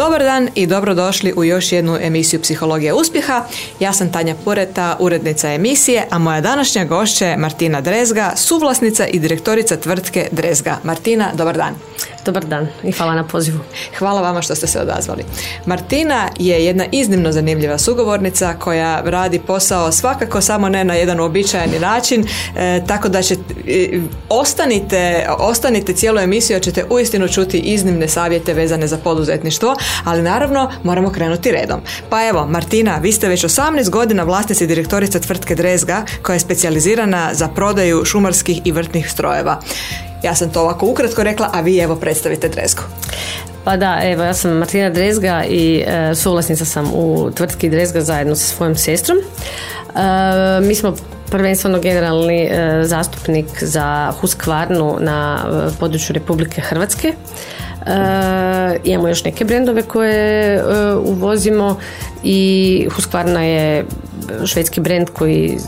Dobar dan i dobrodošli u još jednu emisiju Psihologije uspjeha. Ja sam Tanja Pureta, urednica emisije, a moja današnja gošća je Martina Drezga, suvlasnica i direktorica tvrtke Drezga. Martina, dobar dan. Dobar dan i hvala na pozivu. Hvala vama što ste se odazvali. Martina je jedna iznimno zanimljiva sugovornica koja radi posao svakako samo ne na jedan uobičajeni način, tako da ostanite cijelu emisiju jer ćete uistinu čuti iznimne savjete vezane za poduzetništvo, ali naravno moramo krenuti redom. Pa evo, Martina, vi ste već 18 godina vlasnici i direktorica tvrtke Drezga koja je specijalizirana za prodaju šumarskih i vrtnih strojeva. Ja sam to ovako ukratko rekla, a vi evo predstavite Drezgu. Pa da, evo, ja sam Martina Drezga i suvlasnica sam u tvrtki Drezga zajedno sa svojom sestrom. Mi smo prvenstveno generalni zastupnik za Husqvarnu na području Republike Hrvatske. Imamo još neke brendove koje uvozimo i Husqvarna je švedski brend koji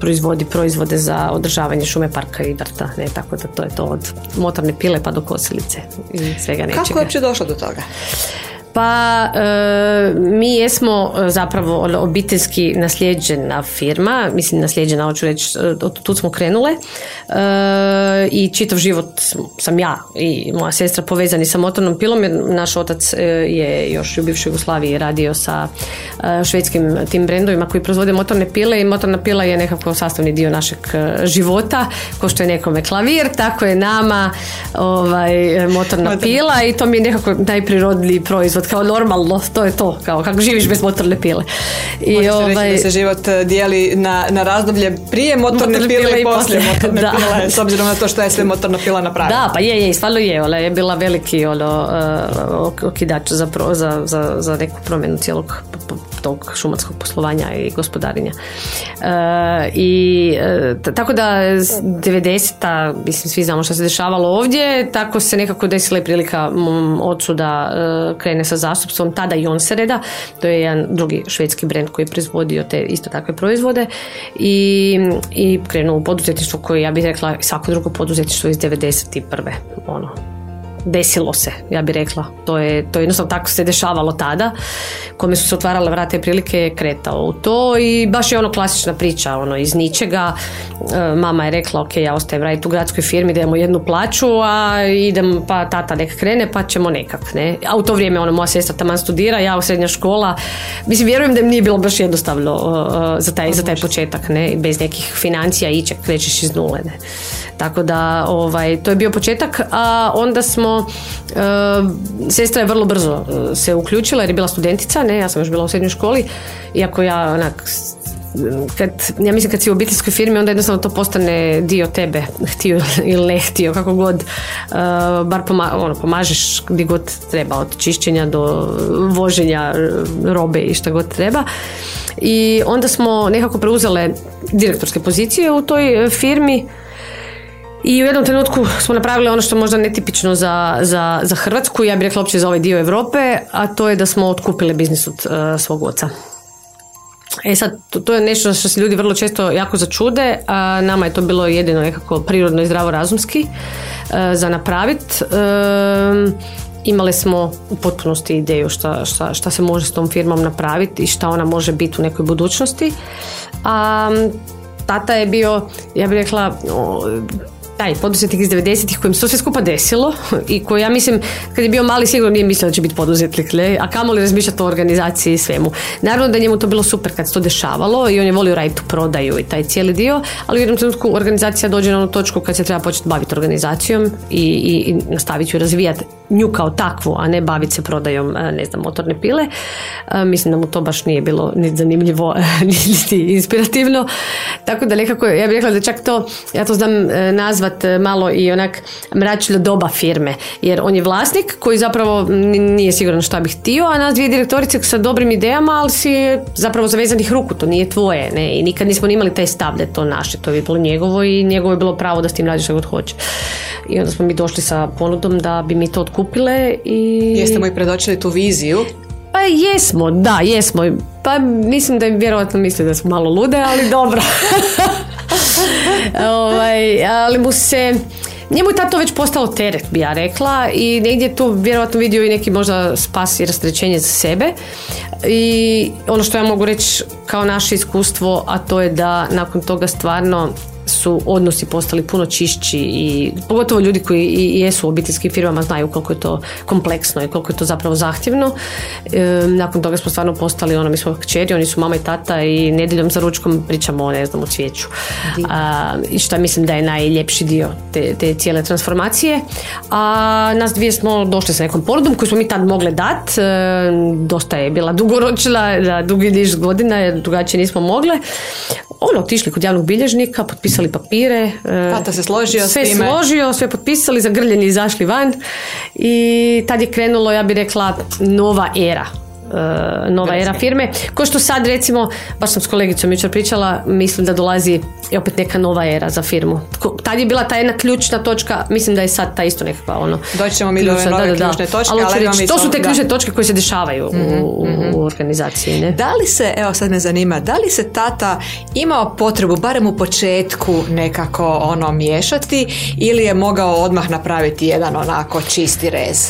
proizvodi proizvode za održavanje šume, parka i vrta, ne, tako da to je to od motorne pile pa do kosilice i svega nečega. Kako je uopće došlo do toga? Pa mi jesmo zapravo obiteljski naslijeđena firma, mislim naslijeđena, hoću reći, tu smo krenule i čitav život sam ja i moja sestra povezani sa motornom pilom jer naš otac je još u bivšoj Jugoslaviji radio sa švedskim tim brendovima koji proizvode motorne pile i motorna pila je nekako sastavni dio našeg života, kao što je nekome klavir, tako je nama motorna pila i to mi je nekako najprirodniji proizvod, kao normalno, to je to, kao kako živiš bez motorne pile. I možeš reći da se život dijeli na razdoblje prije motorne pile i poslije motorne pile, s obzirom na to što je sve motorna pila napravila. Da, pa je, stvarno je, ona je bila veliki okidač za neku promjenu cijelog tog šumarskog poslovanja i gospodarenja. Tako da 90-ta, mislim, svi znamo što se dešavalo ovdje, tako se nekako desila i prilika mom ocu da krene sa zastupstvom tada Jonsereda, to je jedan drugi švedski brend koji je proizvodio te isto takve proizvode i krenuo u poduzetništvo koje, ja bih rekla, svako drugo poduzetništvo iz 91. Desilo se, ja bih rekla. To je jednostavno tako se dešavalo tada. Kome su se otvarale vrata i prilike je kretao u to i baš je klasična priča, iz ničega. Mama je rekla, ok, ja ostajem raditi u gradskoj firmi, idemo jednu plaću, a idem, pa tata nek krene, pa ćemo nekak, ne. A u to vrijeme moja sestra taman studira, ja u srednja škola. Mislim, vjerujem da im nije bilo baš jednostavno za taj početak, ne. Bez nekih financija iće, krećeš iz nule, ne. Tako da, to je bio početak, a onda smo, sestra je vrlo brzo se uključila jer je bila studentica, ne, ja sam još bila u srednjoj školi, iako ja kad si u obiteljskoj firmi onda jednostavno to postane dio tebe, htio ili ne htio, kako god, bar pomažeš gdje god treba, od čišćenja do voženja robe i šta god treba. I onda smo nekako preuzele direktorske pozicije u toj firmi. I u jednom trenutku smo napravili ono što je možda netipično za Hrvatsku, ja bih rekla uopće za ovaj dio Europe, a to je da smo otkupili biznis od svog oca. E sad, to je nešto što se ljudi vrlo često jako začude, a nama je to bilo jedino nekako prirodno i zdravorazumski za napraviti. Imali smo u potpunosti ideju šta se može s tom firmom napraviti i šta ona može biti u nekoj budućnosti. A tata je bio, ja bih rekla, taj poduzetnik iz 90-ih kojim se to sve skupa desilo i koji, ja mislim, kad je bio mali sigurno nije mislio da će biti poduzetnik, ne? A kamoli razmišljati o organizaciji i svemu. Naravno da njemu to bilo super kad se to dešavalo i on je volio raditi u prodaju i taj cijeli dio, ali u jednom trenutku organizacija dođe na onu točku kad se treba početi baviti organizacijom i nastaviti ju razvijati nju kao takvu, a ne baviti se prodajom, ne znam, motorne pile. Mislim da mu to baš nije bilo ni zanimljivo, niti inspirativno. Tako da nekako, ja bih rekla da čak to, ja to znam nazvat malo i onak mračna doba firme, jer on je vlasnik koji zapravo nije siguran šta bi htio, a nas dvije direktorice sa dobrim idejama, ali si zapravo zavezanih ruku, to nije tvoje, ne, i nikad nismo imali taj stav da je to naše, to je bilo njegovo i njegovo je bilo pravo da s tim radiš šta god hoće. I onda smo mi došli sa ponudom da bi mi to otkupile i... Jeste mu i predočili tu viziju? Pa jesmo, da, jesmo. Pa mislim da im vjerojatno misle da smo malo lude, ali dobro. Ali mu se... njemu je tad to već postalo teret, bi ja rekla, i negdje tu vjerojatno vidio i neki možda spas i rasterećenje za sebe. I ono što ja mogu reći kao naše iskustvo, a to je da nakon toga stvarno su odnosi postali puno čišći, i pogotovo ljudi koji i jesu u obiteljskim firmama znaju koliko je to kompleksno i koliko je to zapravo zahtjevno. Nakon toga smo stvarno postali, mi smo kćeri, oni su mama i tata, i nedjeljom za ručkom pričamo o cvijeću. I što mislim da je najljepši dio te cijele transformacije. A nas dvije smo došle sa nekom ponudom koju smo mi tad mogle dati. Dosta je bila dugoročna, da dugi niz godina, drugačije nismo mogle. Otišli kod javnog bilježnika, potpisali papire. Tata se složio s time. Sve složio, sve potpisali, zagrljeni i izašli van. I tad je krenulo, ja bih rekla, nova era. Nova era firme. Ko što sad, recimo, baš sam s kolegicom jučer pričala, mislim da dolazi opet neka nova era za firmu. Tad je bila ta jedna ključna točka, mislim da je sad ta isto nekakva doći ćemo mi ključna, do ove nove ključne točke, ali to su te ključne točke koje se dešavaju u organizaciji, ne? Da li se, evo sad me zanima, da li se tata imao potrebu, barem u početku, nekako miješati, ili je mogao odmah napraviti jedan čisti rez?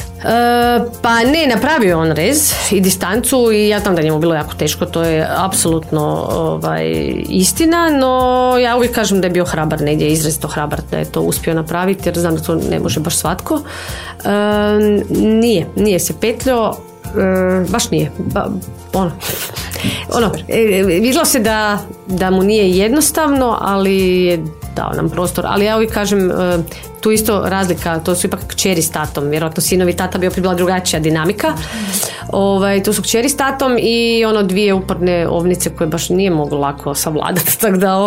Pa ne, napravio je on rez i distancu, i ja znam da njemu bilo jako teško, to je apsolutno istina, no ja uvijek kažem da je bio hrabar, negdje izrazito hrabar, da je to uspio napraviti, jer znam da to ne može baš svatko. Nije se petljao, baš nije. Vidjelo se da mu nije jednostavno, ali je dao nam prostor. Ali ja uvijek kažem, tu isto razlika, to su ipak kćeri s tatom, vjerojatno sinovi tata bi opet bila drugačija dinamika. To su kćeri s tatom i dvije uporne ovnice koje baš nije moglo lako savladati, tako da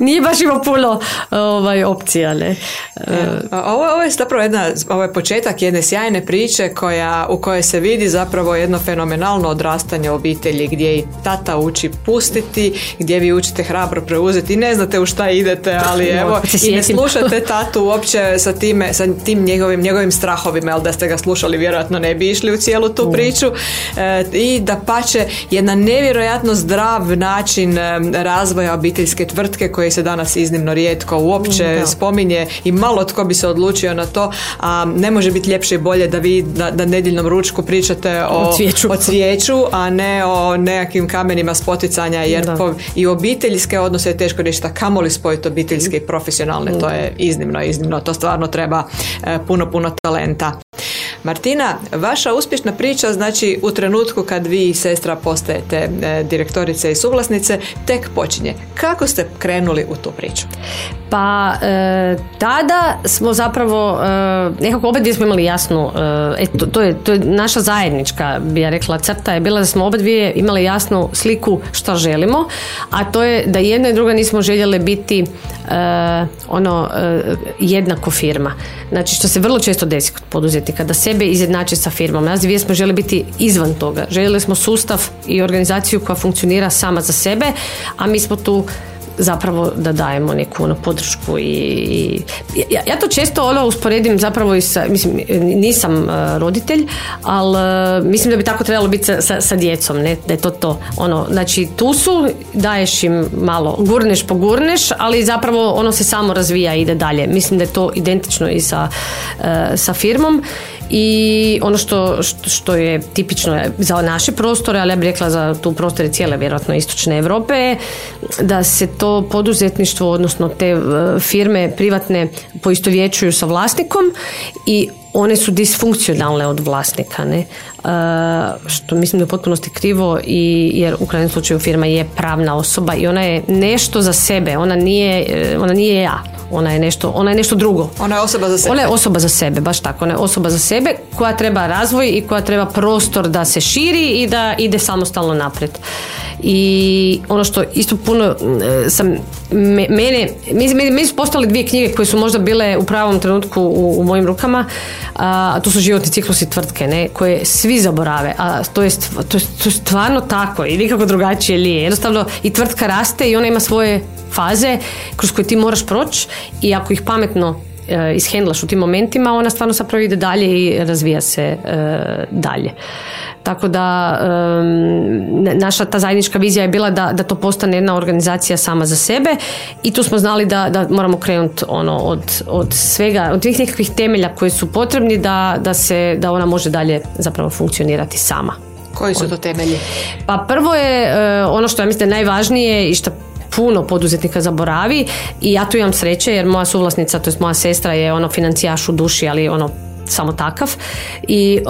nije baš imao puno opcija. Ovo je početak jedne sjajne priče u kojoj se vidi zapravo jedno fenomenalno odrastanje obitelji, gdje i tata uči pustiti, gdje vi učite hrabro preuzeti i ne znate u šta idete, ali evo, i ne slušate tatu uopće sa tim njegovim strahovima, da ste ga slušali vjerojatno ne bi išli u cijelu tu priču, i dapače jedna nevjerojatno zdrav način razvoja obiteljske tvrtke koji se danas iznimno rijetko uopće spominje i malo tko bi se odlučio na to, a ne može biti ljepše i bolje da vi na nedjeljnom ručku pričate o cvijeću, a ne o nekakvim kamenima spoticanja, jer i obiteljske odnose je teško reći, kamoli spojiti obiteljske i profesionalne, to je iznimno, to stvarno treba puno talenta. Martina, vaša uspješna priča, znači u trenutku kad vi i sestra postajete direktorice i suvlasnice, tek počinje. Kako ste krenuli u tu priču? Pa tada smo zapravo nekako obadvije smo imali jasnu, to je naša zajednička, bi ja rekla, crta je bila da smo obadvije imali jasnu sliku šta želimo, a to je da jedna i druga nismo željele biti jednako firma. Znači, što se vrlo često desi kod poduzetnika, da sebe izjednače sa firmom. Nas dvije smo željeli biti izvan toga. Željeli smo sustav i organizaciju koja funkcionira sama za sebe, a mi smo tu zapravo da dajemo neku podršku i ja to često usporedim zapravo i sa, mislim, nisam roditelj, ali mislim da bi tako trebalo biti sa djecom, ne? Da je to. Znači, tu su, daješ im malo, pogurneš, ali zapravo se samo razvija i ide dalje. Mislim da je to identično i sa firmom. I što je tipično za naše prostore, ali ja bih rekla za tu prostore cijele vjerojatno istočne Europe, da se to poduzetništvo, odnosno te firme privatne, poistovjećuju sa vlasnikom i one su disfunkcionalne od vlasnika, ne? Što mislim da je potpunosti krivo, jer u krajnjem slučaju firma je pravna osoba i ona je nešto za sebe, ona nije ja. Ona je nešto drugo. Ona je osoba za sebe. Ona je osoba za sebe, baš tako. Ona je osoba za sebe koja treba razvoj i koja treba prostor da se širi i da ide samostalno naprijed. I ono što isto puno meni su postale dvije knjige koje su možda bile u pravom trenutku u mojim rukama, a to su životni ciklusi tvrtke, ne, koje svi zaborave, a to je stvarno tako i nikako drugačije li je. Jednostavno i tvrtka raste i ona ima svoje faze kroz koje ti moraš proći i ako ih pametno ishendlaš u tim momentima, ona stvarno zapravo ide dalje i razvija se dalje. Tako da naša ta zajednička vizija je bila da to postane jedna organizacija sama za sebe i tu smo znali da moramo krenuti ono od svega, od tih nekakvih temelja koji su potrebni da ona može dalje zapravo funkcionirati sama. Koji su to temelji? Pa prvo je ono što ja mislim najvažnije i što puno poduzetnika zaboravi i ja tu imam sreće jer moja suvlasnica, to jest moja sestra je ono financijaš u duši, ali ono samo takav i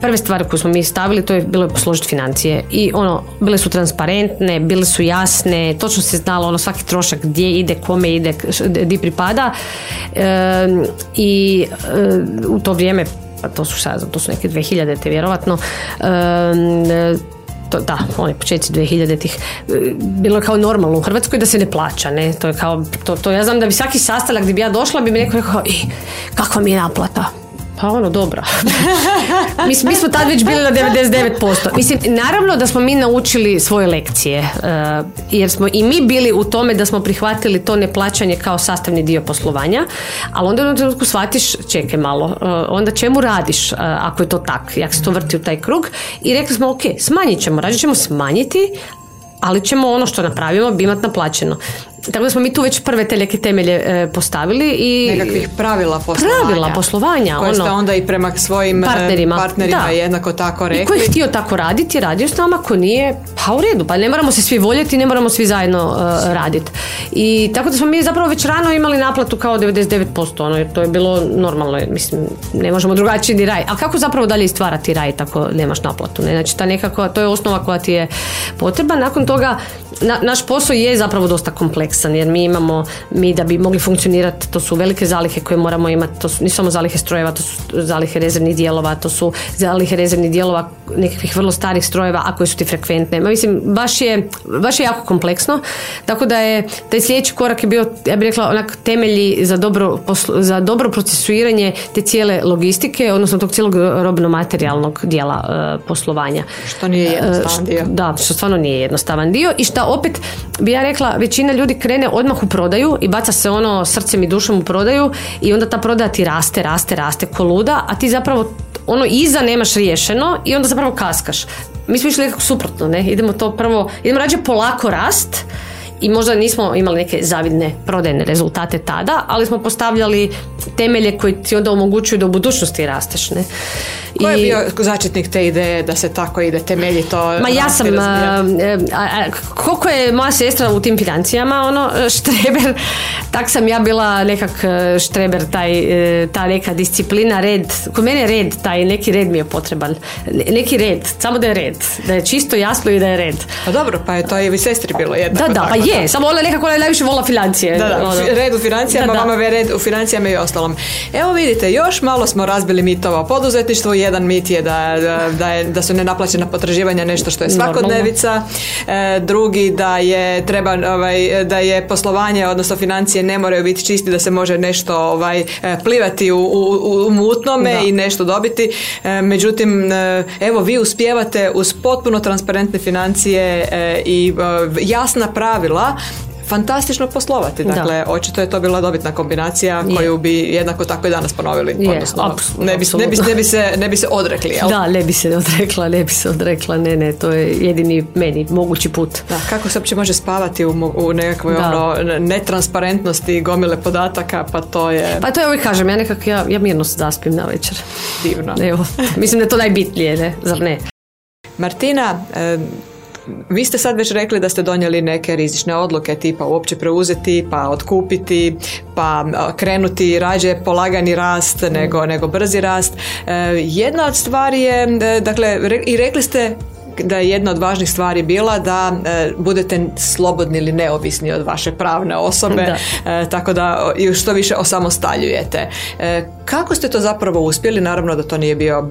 prve stvari koje smo mi stavili to je bilo posložiti financije i ono, bile su transparentne, bile su jasne, točno se znalo ono svaki trošak gdje ide, kome ide, gdje pripada i u to vrijeme pa to su neke 2000-te vjerovatno da, oni početci 2000-ih bilo je kao normalno u Hrvatskoj da se ne plaća, ne, to je kao to ja znam da bi svaki sastanak gdje bi ja došla bi mi neko rekao kakva mi je naplata. Pa ono, dobra. Mi smo tad već bili na 99%. Mislim, naravno da smo mi naučili svoje lekcije, jer smo i mi bili u tome da smo prihvatili to neplaćanje kao sastavni dio poslovanja, ali onda u jednom trenutku shvatiš, čekaj malo, onda čemu radiš ako je to tak, jak se to vrti u taj krug i rekli smo, ok, radit ćemo smanjiti, ali ćemo ono što napravimo bi imati naplaćeno. Tako da smo mi tu već prve te neke temelje postavili i nekakvih pravila poslovanja koje ste onda i prema svojim partnerima jednako tako rekli. I ko je htio tako raditi, radio s nama, ko nije, pa u redu, pa ne moramo se svi voljeti, ne moramo svi zajedno raditi. I tako da smo mi zapravo već rano imali naplatu kao 99%, ono, jer to je bilo normalno, mislim, ne možemo drugačiji ni raj. A kako zapravo dalje stvarati raj tako nemaš naplatu? Ne? Znači, ta nekako, to je osnova koja ti je potrebna. Nakon toga, naš posao je zapravo dosta kompleksan jer mi da bi mogli funkcionirati to su velike zalihe koje moramo imati, to su nisu samo zalihe strojeva, to su zalihe rezervnih dijelova, nekakvih vrlo starih strojeva a koje su ti frekventne. Mislim, baš je jako kompleksno, tako da je taj sljedeći korak je bio, ja bih rekla, onak temelji za dobro procesuiranje te cijele logistike, odnosno tog cijelog robno-materijalnog dijela poslovanja. Što nije jednostavan dio. Da, što stvarno nije jednostavan dio i šta opet bi ja rekla, većina ljudi krene odmah u prodaju i baca se ono srcem i dušom u prodaju i onda ta prodaja ti raste ko luda, a ti zapravo ono iza nemaš riješeno i onda zapravo kaskaš. Mi smo išli nekako suprotno, ne? Idemo rađe polako rast i možda nismo imali neke zavidne prodajne rezultate tada, ali smo postavljali temelje koji ti onda omogućuju da u budućnosti rasteš, ne? Ko je bio začetnik te ideje da se tako ide temeljito? Ma ja sam, koliko je moja sestra u tim financijama, ono, štreber, tak sam ja bila nekak štreber, ta neka disciplina, red. Kod mene je red, taj neki red mi je potreban. Neki red, samo da je red. Da je čisto, jasno i da je red. Pa dobro, pa je to i vi sestri bilo jednako. Da, pa je, samo ona nekako najviše vola financije. Da, red u financijama, vama je red u financijama i ostalom. Evo vidite, još malo smo razbili mitova o poduzetništvu. Jedan mit je da su nenaplaćena potraživanja nešto što je svakodnevica, drugi da je poslovanje, odnosno financije ne moraju biti čisti, da se može nešto plivati u mutnome i nešto dobiti. Međutim, evo vi uspijevate uz potpuno transparentne financije i jasna pravila fantastično poslovati. Dakle, očito je to bila dobitna kombinacija koju bi jednako tako i danas ponovili. Odnosno, ne bi se odrekli. Jel? Da, ne bi se odrekla. Ne, to je jedini meni mogući put. Da, kako se uopće može spavati u nekakvoj netransparentnosti, gomile podataka, pa to je... Pa to ja uvijek kažem, ja mirno se zaspim na večer. Divno. Evo, mislim da je to najbitnije, ne? Zar ne? Martina, vi ste sad već rekli da ste donijeli neke rizične odluke, tipa uopće preuzeti, pa otkupiti, pa krenuti rađe polagani rast nego brzi rast. Jedna od stvari je, dakle, i rekli ste da je jedna od važnih stvari bila da budete slobodni ili neovisni od vaše pravne osobe, tako da što više osamostaljujete. Kako ste to zapravo uspjeli? Naravno da to nije bio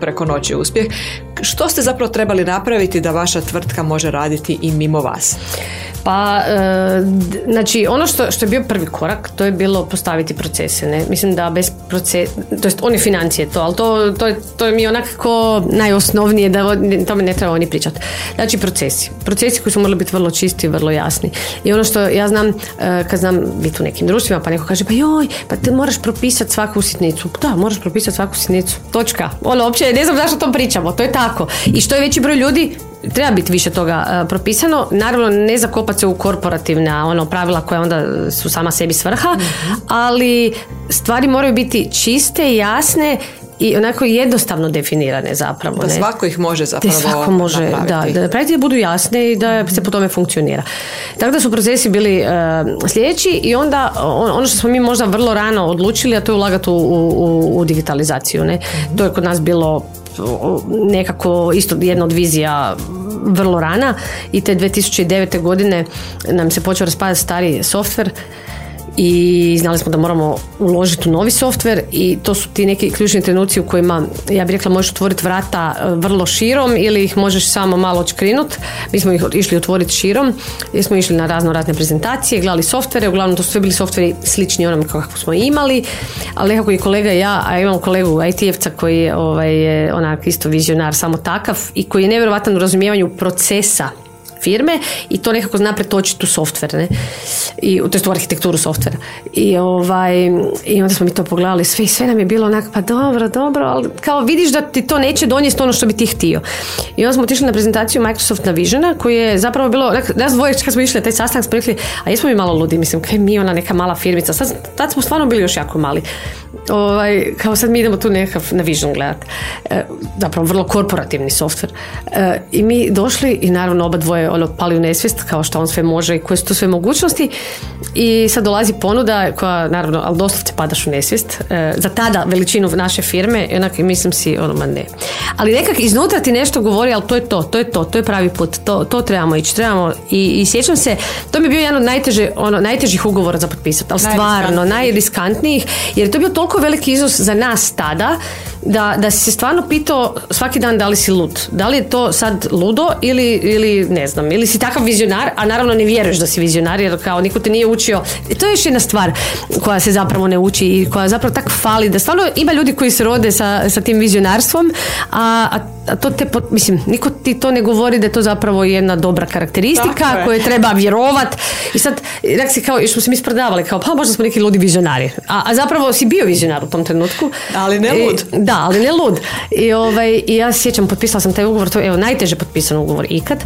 preko noći uspjeh. Što ste zapravo trebali napraviti da vaša tvrtka može raditi i mimo vas? Pa, znači, ono što je bio prvi korak, to je bilo postaviti procese. Ne? Mislim da bez procesa, to jest one financije to, ali to je mi onako najosnovnije, da tome ne treba ni pričati. Znači, procesi koji su morali biti vrlo čisti, vrlo jasni. I ono što ja znam, kad znam biti u nekim društvima, pa neko kaže, pa ti moraš propisati svaku sitnicu. Da, moraš propisati svaku sitnicu. Točka. Ono, uopće ne znam zašto to pričamo, to je tako. I što je veći broj ljudi, treba biti više toga propisano. Naravno, ne zakopati se u korporativna pravila koja onda su sama sebi svrha, ali stvari moraju biti čiste, jasne i onako jednostavno definirane zapravo. Da, ne? Svako ih može zapravo napraviti. Da napraviti da budu jasne i da se po tome funkcionira. Tako da su procesi bili sljedeći i onda ono što smo mi možda vrlo rano odlučili, a to je ulagati u digitalizaciju. Ne? To je kod nas bilo nekako isto jedna od vizija vrlo rana i te 2009. godine nam se počeo raspadati stari softver i znali smo da moramo uložiti u novi softver i to su ti neki ključni trenuci u kojima, ja bih rekla, možeš otvoriti vrata vrlo širom ili ih možeš samo malo odškrinut. Mi smo ih išli otvoriti širom jer smo išli na razne prezentacije, gledali softvere, uglavnom to su sve bili softveri slični onom kako smo imali, ali nekako i kolega i ja, a imam kolegu IT-evca koji je onak isto vizionar, samo takav i koji je nevjerovatan u razumijevanju procesa firme i to nekako zna pretočiti u softver, ne? I, to jest u arhitekturu softvera. I onda smo mi to pogledali sve i sve nam je bilo onako, pa dobro, ali kao vidiš da ti to neće donijeti ono što bi ti htio. I onda smo otišli na prezentaciju Microsofta Visiona, koji je zapravo bilo, nas dvoje kad smo išli na taj sastanak, smo rekli, a jesmo mi malo ludi, mislim, kaj mi ona neka mala firmica, tad smo stvarno bili još jako mali. Kao sad mi idemo tu nekakav na Vision gledati. Zapravo vrlo korporativni softver. I mi došli i naravno oba dvoje pali u nesvijest kao što on sve može i koje su tu sve mogućnosti i sad dolazi ponuda koja naravno, ali doslovce padaš u nesvijest za tada veličinu naše firme i onak mislim si, ne. Ali nekak iznutra ti nešto govori, ali to je pravi put, to trebamo ići, i sjećam se, to mi je bio jedan od najtežih ugovora za potpisati, ali stvarno, najriskantnijih, jer to je bio toliko veliki iznos za nas tada da si se stvarno pitao svaki dan da li si lud, da li je to sad ludo ili ne znam, ili si takav vizionar, a naravno ne vjeruješ da si vizionar jer kao niko te nije učio. I to je još jedna stvar koja se zapravo ne uči i koja zapravo tako fali, da stvarno ima ljudi koji se rode sa tim vizionarstvom, a to te, mislim, niko ti to ne govori da je to zapravo jedna dobra karakteristika koju treba vjerovat i sad, dak si kao, još smo se mi sprdavali kao, pa možda smo neki ludi vizionari, a zapravo si bio vizionar u tom trenutku. Ali ne lud. Ali ne lud. I ja sjećam, potpisala sam taj ugovor, to je najteže potpisan ugovor ikad.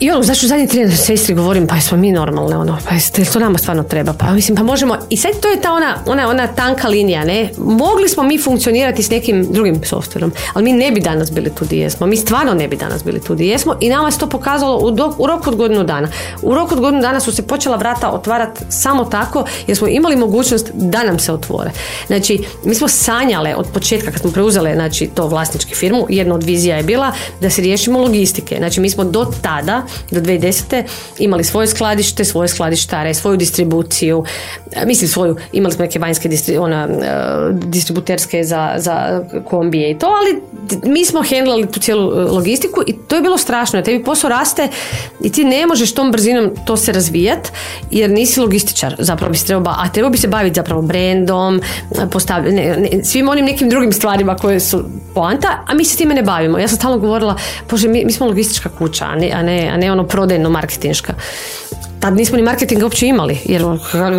I znači u zadnji tren sestri govorim, pa smo mi normalne, pa to nama stvarno treba, pa možemo, i sad to je ta ona tanka linija, ne, mogli smo mi funkcionirati s nekim drugim softverom, ali mi ne bi danas bili tu di jesmo, mi stvarno ne bi danas bili tu di jesmo i nama se to pokazalo u roku od godinu dana. U roku od godinu dana su se počela vrata otvarati samo tako jer smo imali mogućnost da nam se otvore. Znači, mi smo sanjale od početka kad smo preuzele, znači, to vlasnički firmu, jedna od vizija je bila da se riješimo logistike, znači mi smo do tada, do 2010. imali svoje skladište, svoje skladištare, svoju distribuciju, imali smo neke vanjske distributerske za kombije i to, ali mi smo hendlali tu cijelu logistiku i to je bilo strašno, tebi posao raste i ti ne možeš tom brzinom to se razvijat jer nisi logističar, zapravo bi se trebao bi se baviti zapravo brendom, svim onim nekim drugim stvarima koje su poanta, a mi se time ne bavimo. Ja sam stalno govorila, bože, mi smo logistička kuća, a ne prodajno marketinška. Tad nismo ni marketinga uopće imali, jer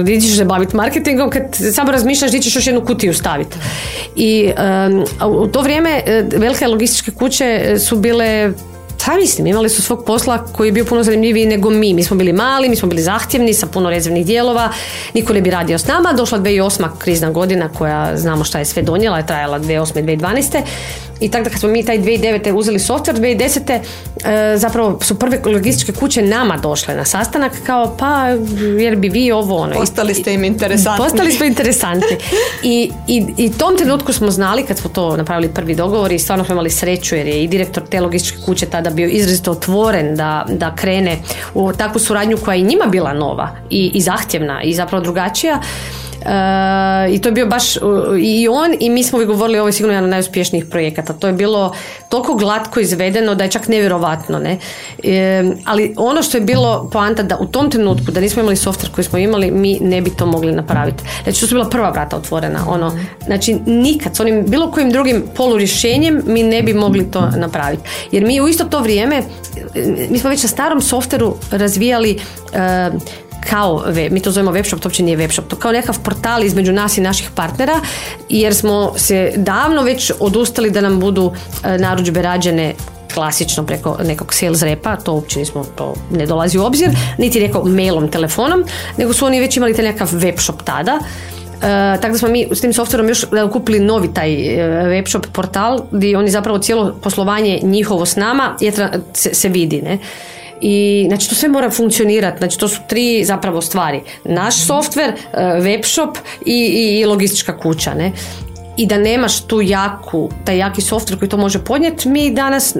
gdje ćeš se baviti marketingom kad samo razmišljaš gdje ćeš još jednu kutiju staviti. I u to vrijeme velike logističke kuće su bile, imali su svog posla koji je bio puno zanimljiviji nego mi. Mi smo bili mali, mi smo bili zahtjevni sa puno rezervnih dijelova, niko ne bi radio s nama. Došla 2008. krizna godina koja znamo šta je sve donijela, je trajala 2008. i 2012. I tako da kad smo mi taj 2009. uzeli softver, 2010. Zapravo su prve logističke kuće nama došle na sastanak kao, pa jer bi vi ovo ono. Postali ste im interesantni. Postali smo interesantni. I tom trenutku smo znali, kad smo to napravili prvi dogovor, i stvarno smo imali sreću jer je i direktor te logističke kuće tada bio izrazito otvoren da krene u takvu suradnju koja je i njima bila nova i zahtjevna i zapravo drugačija. I to je bio baš i on i mi smo uvijek govorili, ovo je sigurno jedan od najuspješnijih projekata. To je bilo toliko glatko izvedeno da je čak nevjerovatno, ne? Ali ono što je bilo poanta da u tom trenutku, da nismo imali softver koji smo imali, mi ne bi to mogli napraviti. Znači, to su bila prva vrata otvorena. Ono, znači, nikad s onim bilo kojim drugim polurješenjem mi ne bi mogli to napraviti. Jer mi u isto to vrijeme, mi smo već na starom softveru razvijali kao web, mi to zovemo webshop, to uopće nije webshop, to kao nekakav portal između nas i naših partnera, jer smo se davno već odustali da nam budu narudžbe rađene klasično preko nekog sales repa, to uopće nismo, to ne dolazi u obzir, niti rekao mailom, telefonom, nego su oni već imali taj nekakav webshop tada. Tako da smo mi s tim softverom još kupili novi taj webshop portal, gdje oni zapravo cijelo poslovanje njihovo s nama se vidi, ne? I znači to sve mora funkcionirati, znači to su tri zapravo stvari, naš softver, webshop i logistička kuća, ne? I da nemaš taj jaki softver koji to može podnijeti, mi danas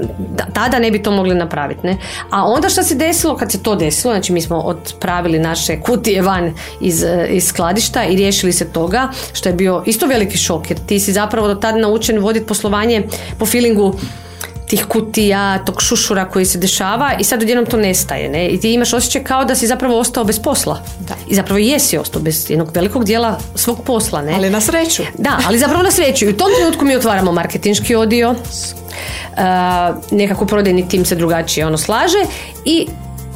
tada ne bi to mogli napraviti, ne? A onda što se desilo, kad se to desilo, znači mi smo odpravili naše kutije van iz skladišta i riješili se toga, što je bio isto veliki šok, jer ti si zapravo do tada naučen voditi poslovanje po feelingu tih kutija, tog šušura koji se dešava, i sad odjednom to nestaje, ne? I ti imaš osjećaj kao da si zapravo ostao bez posla. Da. I zapravo jesi ostao bez jednog velikog dijela svog posla, ne? Ali na sreću. Da, ali zapravo na sreću. I u tom trenutku mi otvaramo marketinški odio, nekako prodajni tim se drugačije slaže i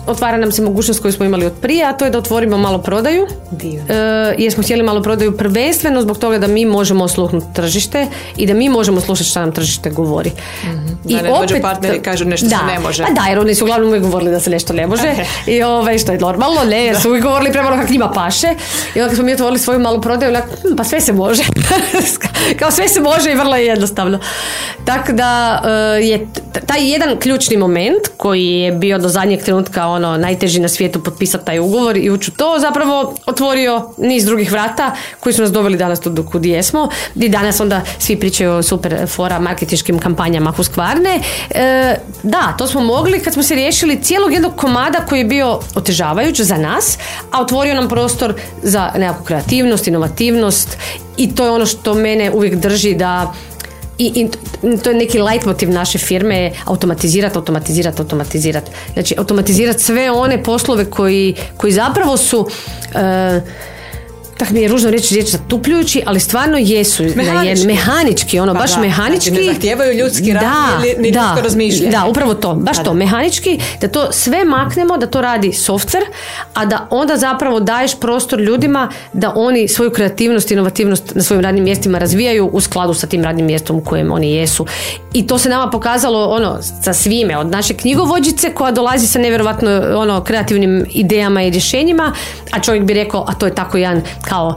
otvara nam se mogućnost koju smo imali od prije, a to je da otvorimo maloprodaju. Jer smo htjeli maloprodaju prvenstveno zbog toga da mi možemo osluhnuti tržište i da mi možemo slušati šta nam tržište govori. Mm-hmm. Da ne dođu partneri, kažu nešto se ne može. Da, jer oni su uglavnom uvijek govorili da se nešto ne može. I što je normalno, ne, jer su uvijek govorili prema ono kako njima paše. I onda kad smo mi otvorili svoju maloprodaju, pa sve se može. Kao sve se može i vrlo je jednostavno. Tako da je taj jedan ključni moment koji je bio do zadnjeg trenutka najteži na svijetu potpisati taj ugovor i ući to, zapravo otvorio niz drugih vrata koji su nas doveli danas tu do kud jesmo. I danas onda svi pričaju o super fora marketinškim kampanjama Husqvarne. Da, to smo mogli kad smo se riješili cijelog jednog komada koji je bio otežavajući za nas, a otvorio nam prostor za nekakvu kreativnost, inovativnost, i to je ono što mene uvijek drži da I to je neki leitmotiv naše firme, automatizirati. Znači, automatizirati sve one poslove koji zapravo su, tako mi je ružno riječ zatupljujući, ali stvarno jesu. Mehanički, baš mehanički. Znači, ne zahtijevaju ljudski rad, ni ljudsko razmišljanje. Da, upravo to, mehanički, da to sve maknemo, da to radi softver, a da onda zapravo daješ prostor ljudima da oni svoju kreativnost i inovativnost na svojim radnim mjestima razvijaju u skladu sa tim radnim mjestom u kojem oni jesu. I to se nama pokazalo sa svime, od naše knjigovođice koja dolazi sa nevjerovatno kreativnim idejama i rješenjima, a čovjek bi rekao, a to je tako jedan kao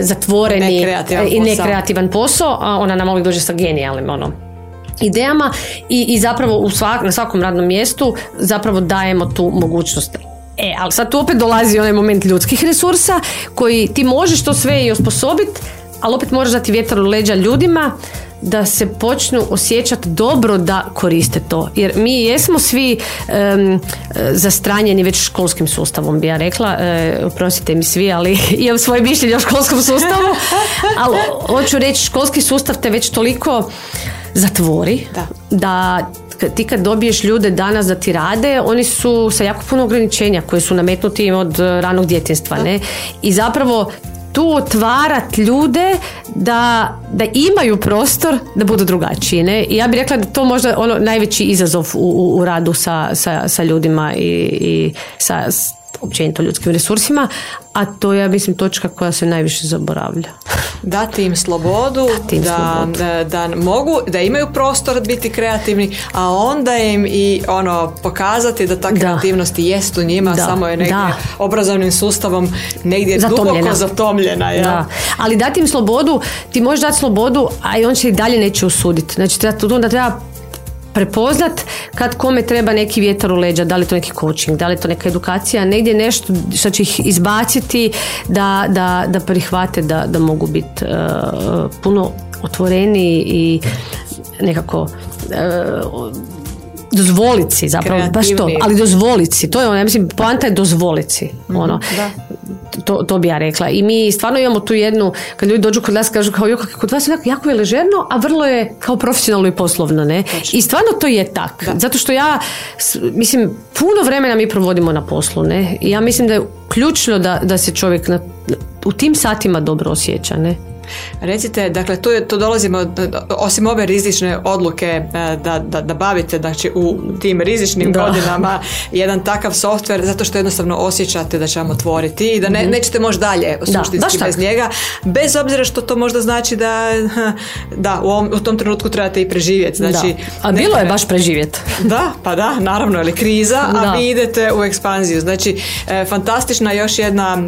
zatvoreni i nekreativan posao, a ona nam ovdje dođe sa genijalnim idejama i zapravo na svakom radnom mjestu zapravo dajemo tu mogućnost. Ali sad tu opet dolazi onaj moment ljudskih resursa koji ti možeš to sve i osposobiti, ali opet moraš dati vjetar u leđa ljudima da se počnu osjećati dobro da koriste to. Jer mi jesmo svi zastranjeni već školskim sustavom, bi ja rekla. Oprostite mi svi, ali imam svoje mišljenje o školskom sustavu. Ali hoću reći, školski sustav te već toliko zatvori da ti kad dobiješ ljude danas da ti rade, oni su sa jako puno ograničenja koje su nametnuti im od ranog djetinjstva. Ne? I zapravo tu otvarati ljude da imaju prostor da budu drugačiji, ne? I ja bih rekla da to možda najveći izazov u radu sa ljudima i sa općenito ljudskim resursima, a to je, mislim, točka koja se najviše zaboravlja. Dati im slobodu, da mogu, da imaju prostor biti kreativni, a onda im i pokazati da ta kreativnost jest u njima, samo je negdje obrazovnim sustavom negdje duboko zatomljena. Ja. Da. Ali dati im slobodu, ti možeš dati slobodu, a i on će i dalje neće usuditi. Znači, onda treba prepoznat kad kome treba neki vjetar u leđa, da li je to neki coaching, da li je to neka edukacija, negdje nešto što će ih izbaciti da prihvate da mogu biti puno otvoreni i nekako dozvoliti si zapravo, kreativni. Baš to, ali dozvoliti si, to je poanta je dozvoliti si. to bi ja rekla. I mi stvarno imamo tu jednu, kad ljudi dođu kod nas kažu kao, kod vas je jako je ležerno, a vrlo je kao profesionalno i poslovno, ne? Točno. I stvarno to je tak. Da. Zato što ja, mislim, puno vremena mi provodimo na poslu, ne? I ja mislim da je ključno da se čovjek u tim satima dobro osjeća, ne? Recite, dakle, tu dolazimo, osim ove rizične odluke da bavite, znači, u tim rizičnim godinama jedan takav softver, zato što jednostavno osjećate da će vam otvoriti i da nećete moći dalje suštinski bez njega, bez obzira što to možda znači da u tom trenutku trebate i preživjeti. Znači, a bilo je baš preživjeti. Da, pa da, naravno, ali kriza, a vi idete u ekspanziju. Znači, fantastična još jedna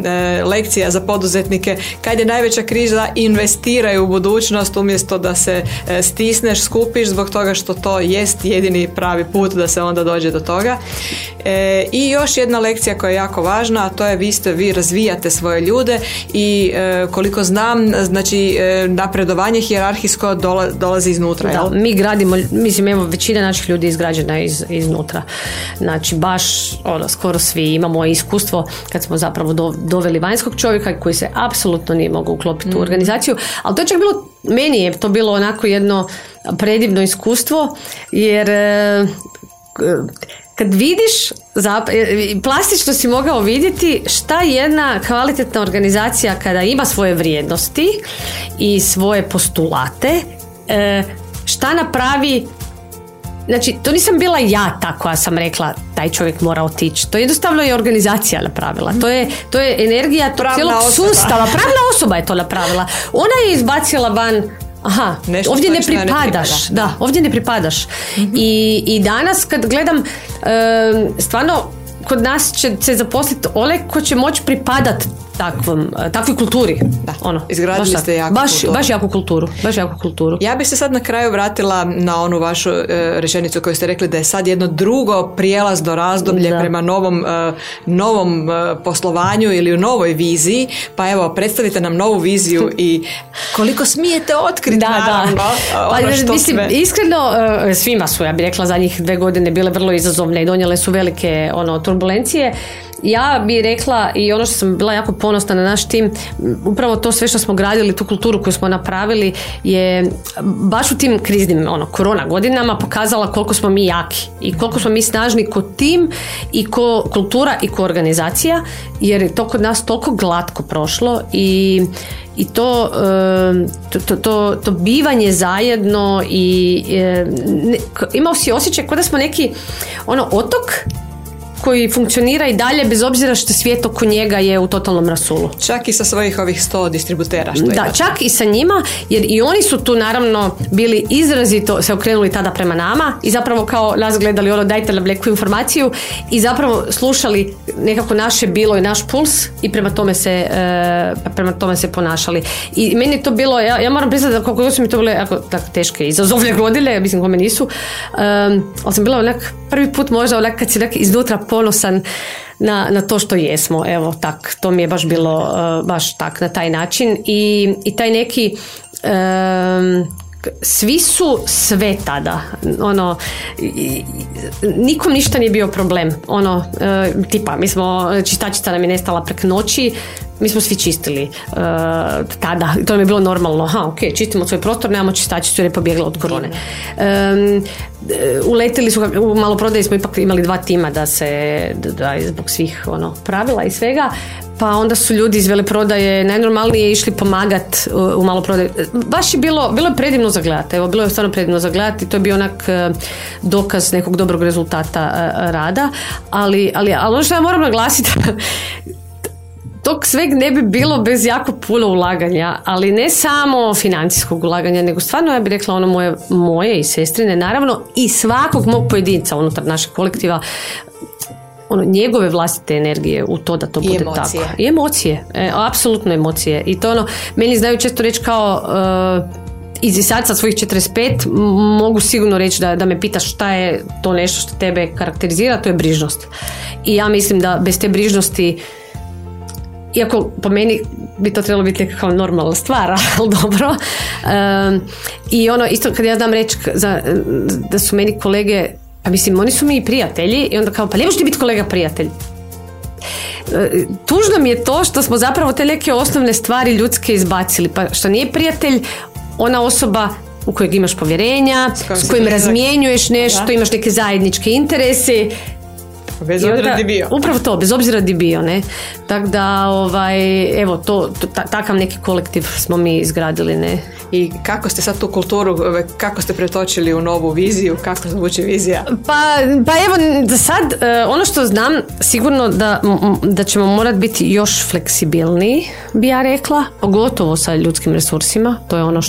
lekcija za poduzetnike, kad je najveća kriza i investiraju u budućnost umjesto da se stisneš, skupiš zbog toga što to jest jedini pravi put da se onda dođe do toga. I još jedna lekcija koja je jako važna, a to je vi razvijate svoje ljude i koliko znam, znači napredovanje hijerarhijsko dolazi iznutra. Da, mi gradimo, mislim, evo, većina naših ljudi je izgrađena iznutra. Znači, baš skoro svi imamo iskustvo kad smo zapravo doveli vanjskog čovjeka koji se apsolutno nije mogao uklopiti u organizaciju. Ali to je čak bilo, meni je to bilo onako jedno predivno iskustvo, jer kad vidiš, plastično si mogao vidjeti šta jedna kvalitetna organizacija kada ima svoje vrijednosti i svoje postulate, šta napravi. Znači, to nisam bila ja ta koja sam rekla taj čovjek mora otići. To jednostavno je organizacija napravila. To je energija tog cijelog sustava. Pravna osoba je to napravila. Ona je izbacila van, aha, ovdje ne pripadaš. Da, ovdje ne pripadaš. I danas kad gledam, stvarno kod nas će se zaposliti Olek ko će moći pripadati takvoj kulturi. Da, izgradili ste jaku kulturu. Baš jaku kulturu. Ja bih se sad na kraju vratila na onu vašu rečenicu koju ste rekli da je sad jedno drugo prijelazno razdoblje prema novom poslovanju ili u novoj viziji. Pa evo, predstavite nam novu viziju i koliko smijete otkriti naravno. Iskreno, svima su, ja bih rekla, zadnjih 2 godine bile vrlo izazovne i donijele su velike turbulencije. Ja bih rekla i ono što sam bila jako ponosna na naš tim, upravo to sve što smo gradili, tu kulturu koju smo napravili je baš u tim kriznim korona godinama pokazala koliko smo mi jaki i koliko smo mi snažni ko tim i ko kultura i ko organizacija, jer je to kod nas toliko glatko prošlo i to bivanje zajedno i imao si osjećaj kao da smo neki otok koji funkcionira i dalje bez obzira što svijet oko njega je u totalnom rasulu. Čak i sa svojih ovih 100 distributera. Što da, čak i sa njima, jer i oni su tu naravno bili izrazito, se okrenuli tada prema nama i zapravo kao nas gledali dajte nam neku informaciju i zapravo slušali nekako naše bilo i naš puls i prema tome se ponašali. I meni je to bilo, ja moram priznati da koliko su mi to bile jako teške izazovne godine, mislim kome nisu, ali sam bila onak prvi put možda onak kad si onak iznutra ponosan na to što jesmo. Evo, tak, to mi je baš bilo baš tak, na taj način i taj neki svi su sve tada. Nikom ništa nije bio problem. Tipa, mi smo, čistačica nam je nestala preko noći, mi smo svi čistili tada. To nam je bilo normalno. Aha, ok, čistimo svoj prostor, nemamo čistačicu jer je pobjegla od korone. Uletili su, u maloprodaji smo ipak imali 2 tima da zbog svih pravila i svega. Pa onda su ljudi iz veleprodaje najnormalnije išli pomagati u maloprodaju. Baš je bilo je predivno za gledati. Evo, bilo je stvarno predivno za gledati. To je bio onak dokaz nekog dobrog rezultata rada. Ali ono što ja moram naglasiti, tog sveg ne bi bilo bez jako puno ulaganja, ali ne samo financijskog ulaganja, nego stvarno ja bih rekla moje i sestrine, naravno i svakog mog pojedinca unutar našeg kolektiva, njegove vlastite energije u to da to bude tako. I emocije. Apsolutno emocije. I to meni znaju često reći kao i sad sa svojih 45 mogu sigurno reći da me pitaš šta je to nešto što tebe karakterizira, to je brižnost. I ja mislim da bez te brižnosti, iako po meni bi to trebalo biti nekakav normalna stvar, ali dobro. I isto kad ja znam reći da su meni kolege, pa mislim, oni su mi i prijatelji i onda kao, pa ne možeš ti biti kolega prijatelj. tužno mi je to što smo zapravo te neke osnovne stvari ljudske izbacili, pa što nije prijatelj ona osoba u kojeg imaš povjerenja, s kojim razmjenjuješ nešto, imaš neke zajedničke interese. Bez obzira di bio. Upravo to, bez obzira di bio, ne. Tako da, evo, takav neki kolektiv smo mi izgradili, ne. I kako ste sad tu kulturu, kako ste pretočili u novu viziju, kako zvuči vizija? Pa evo, za sad, ono što znam, sigurno da ćemo morati biti još fleksibilniji, bi ja rekla, pogotovo sa ljudskim resursima, to je ono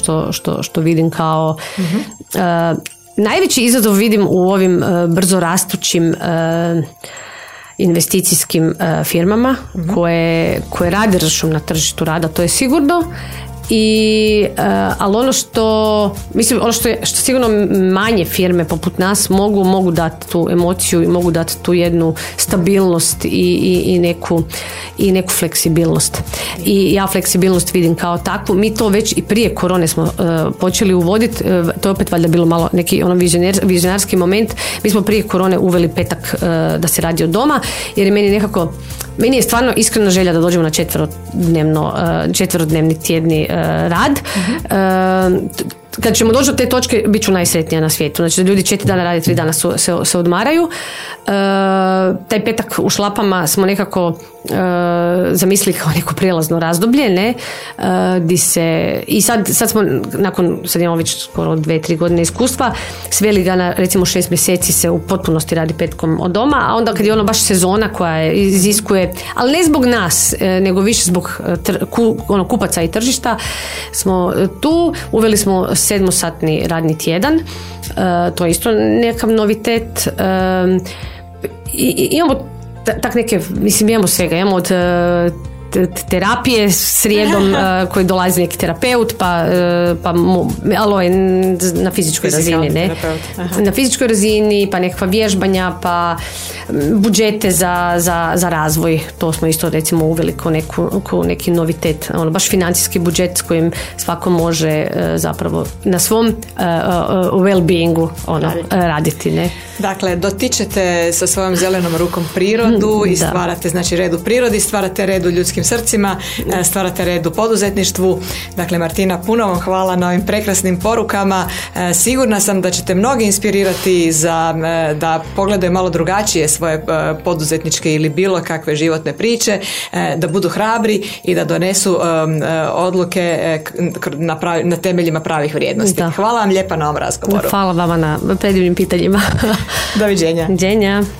što vidim kao... Uh-huh. Najveći izazov vidim u ovim brzo rastućim investicijskim firmama koje rade račun na tržištu rada, to je sigurno. Ali ono što sigurno manje firme poput nas mogu dati tu emociju i mogu dati tu jednu stabilnost i neku fleksibilnost. I ja fleksibilnost vidim kao takvu. Mi to već i prije korone smo počeli uvoditi. To je opet valjda bilo malo neki vizionarski moment. Mi smo prije korone uveli petak da se radi od doma, jer je meni je stvarno iskrena želja da dođemo na četverodnevni tjedni rad. Kad ćemo doći do te točke, bit ću najsretnija na svijetu. Znači da ljudi 4 dana rade, 3 dana se odmaraju. Taj petak u šlapama smo nekako zamislili kao neko prijelazno razdoblje, ne? I sad smo, nakon imamo već skoro 2-3 godine iskustva, sveli ga na recimo 6 mjeseci se u potpunosti radi petkom od doma, a onda kad je ono baš sezona koja iziskuje, ali ne zbog nas, nego više zbog kupaca i tržišta, smo tu, uveli smo 7-satni radni tjedan, to je isto nekakav novitet. Imamo tak neke, mislim, imamo svega, imamo od terapije srijedom koji dolazi neki terapeut, ali na fizičkoj razini, ne? Na fizičkoj razini, pa nekakva vježbanja, pa budžete za razvoj, to smo isto recimo uveli kao neki novitet, ono baš financijski budžet s kojim svako može zapravo na svom well-beingu raditi, ne? Dakle, dotičete sa svojom zelenom rukom prirodu i stvarate, znači, red u prirodi, stvarate red u ljudskim srcima, stvarate red u poduzetništvu. Dakle, Martina, puno vam hvala na ovim prekrasnim porukama. Sigurna sam da ćete mnogi inspirirati da pogledaju malo drugačije svoje poduzetničke ili bilo kakve životne priče, da budu hrabri i da donesu odluke na temeljima pravih vrijednosti. Da. Hvala vam lijepa na ovom razgovoru. Hvala vama na predivnim pitanjima. Doviđenja.